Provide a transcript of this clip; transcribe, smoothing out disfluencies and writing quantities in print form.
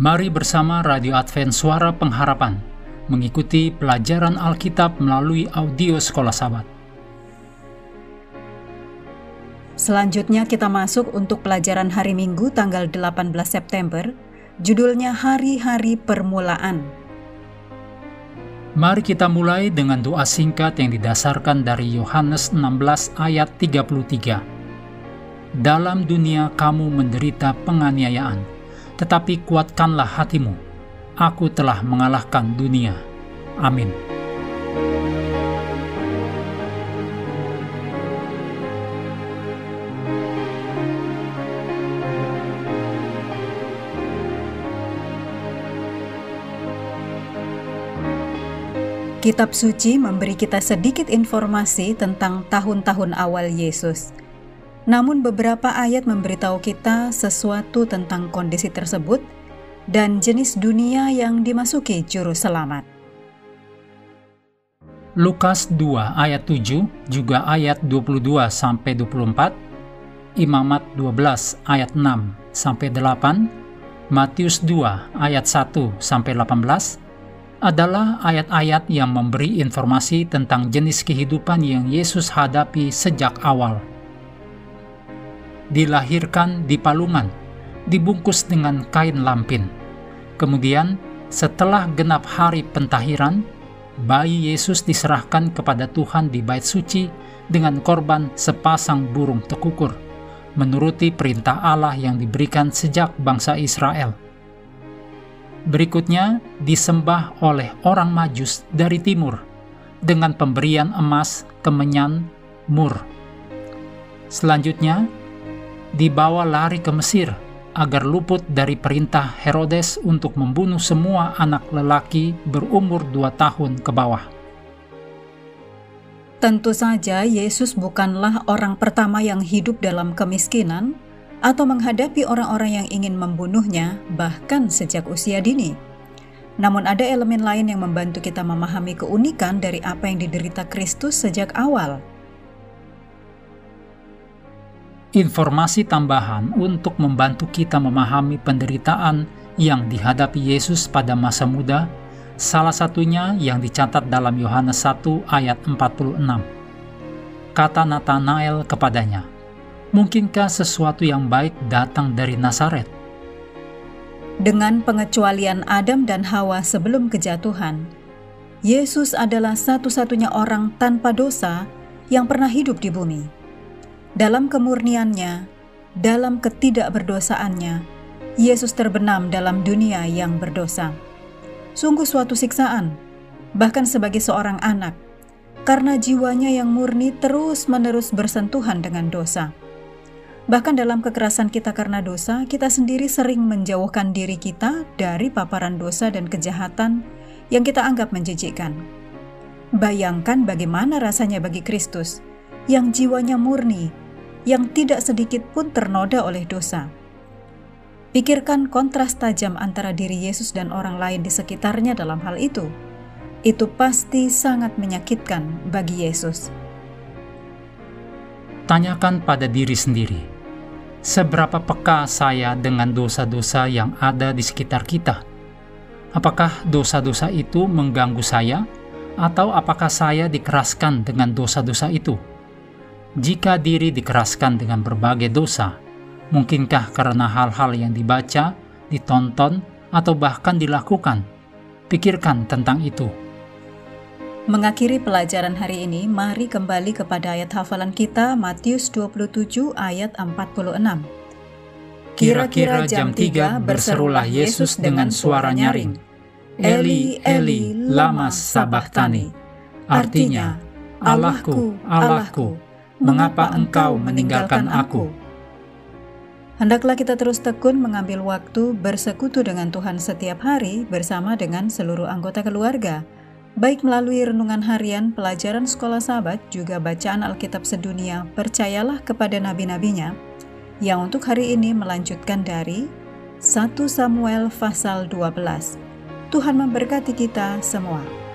Mari bersama Radio Advent Suara Pengharapan mengikuti pelajaran Alkitab melalui audio Sekolah Sabat. Selanjutnya kita masuk untuk pelajaran hari Minggu tanggal 18 September, judulnya Hari-Hari Permulaan. Mari kita mulai dengan doa singkat yang didasarkan dari Yohanes 16 ayat 33. Dalam dunia kamu menderita penganiayaan, tetapi kuatkanlah hatimu, aku telah mengalahkan dunia. Amin. Kitab suci memberi kita sedikit informasi tentang tahun-tahun awal Yesus. Namun beberapa ayat memberitahu kita sesuatu tentang kondisi tersebut dan jenis dunia yang dimasuki juru selamat. Lukas 2 ayat 7 juga ayat 22-24, Imamat 12 ayat 6-8, Matius 2 ayat 1-18 adalah ayat-ayat yang memberi informasi tentang jenis kehidupan yang Yesus hadapi sejak awal. Dilahirkan di palungan, dibungkus dengan kain lampin. Kemudian, setelah genap hari pentahiran, bayi Yesus diserahkan kepada Tuhan di bait suci dengan korban sepasang burung tekukur, menuruti perintah Allah yang diberikan sejak bangsa Israel. Berikutnya, disembah oleh orang Majus dari timur dengan pemberian emas, kemenyan, mur. Selanjutnya, dibawa lari ke Mesir agar luput dari perintah Herodes untuk membunuh semua anak lelaki berumur 2 tahun ke bawah. Tentu saja Yesus bukanlah orang pertama yang hidup dalam kemiskinan atau menghadapi orang-orang yang ingin membunuhnya bahkan sejak usia dini. Namun ada elemen lain yang membantu kita memahami keunikan dari apa yang diderita Kristus sejak awal. Informasi tambahan untuk membantu kita memahami penderitaan yang dihadapi Yesus pada masa muda, salah satunya yang dicatat dalam Yohanes 1 ayat 46. Kata Natanael kepadanya, "Mungkinkah sesuatu yang baik datang dari Nazaret?" Dengan pengecualian Adam dan Hawa sebelum kejatuhan, Yesus adalah satu-satunya orang tanpa dosa yang pernah hidup di bumi. Dalam kemurniannya, dalam ketidakberdosaannya, Yesus terbenam dalam dunia yang berdosa. Sungguh suatu siksaan, bahkan sebagai seorang anak, karena jiwanya yang murni terus-menerus bersentuhan dengan dosa. Bahkan dalam kekerasan kita karena dosa, kita sendiri sering menjauhkan diri kita dari paparan dosa dan kejahatan yang kita anggap menjijikkan. Bayangkan bagaimana rasanya bagi Kristus, yang jiwanya murni, yang tidak sedikit pun ternoda oleh dosa. Pikirkan kontras tajam antara diri Yesus dan orang lain di sekitarnya dalam hal itu. Itu pasti sangat menyakitkan bagi Yesus. Tanyakan pada diri sendiri, seberapa peka saya dengan dosa-dosa yang ada di sekitar kita? Apakah dosa-dosa itu mengganggu saya, atau apakah saya dikeraskan dengan dosa-dosa itu? Jika diri dikeraskan dengan berbagai dosa, mungkinkah karena hal-hal yang dibaca, ditonton, atau bahkan dilakukan? Pikirkan tentang itu. Mengakhiri pelajaran hari ini, mari kembali kepada ayat hafalan kita, Matius 27 ayat 46. Kira-kira jam 3 berserulah Yesus dengan suara nyaring, "Eli, Eli, lama sabachthani." Artinya, "Allahku, Allahku, mengapa engkau meninggalkan aku?" Hendaklah kita terus tekun mengambil waktu bersekutu dengan Tuhan setiap hari bersama dengan seluruh anggota keluarga, baik melalui renungan harian, pelajaran Sekolah Sabat, juga bacaan Alkitab sedunia, percayalah kepada nabi-nabinya, yang untuk hari ini melanjutkan dari 1 Samuel pasal 12. Tuhan memberkati kita semua.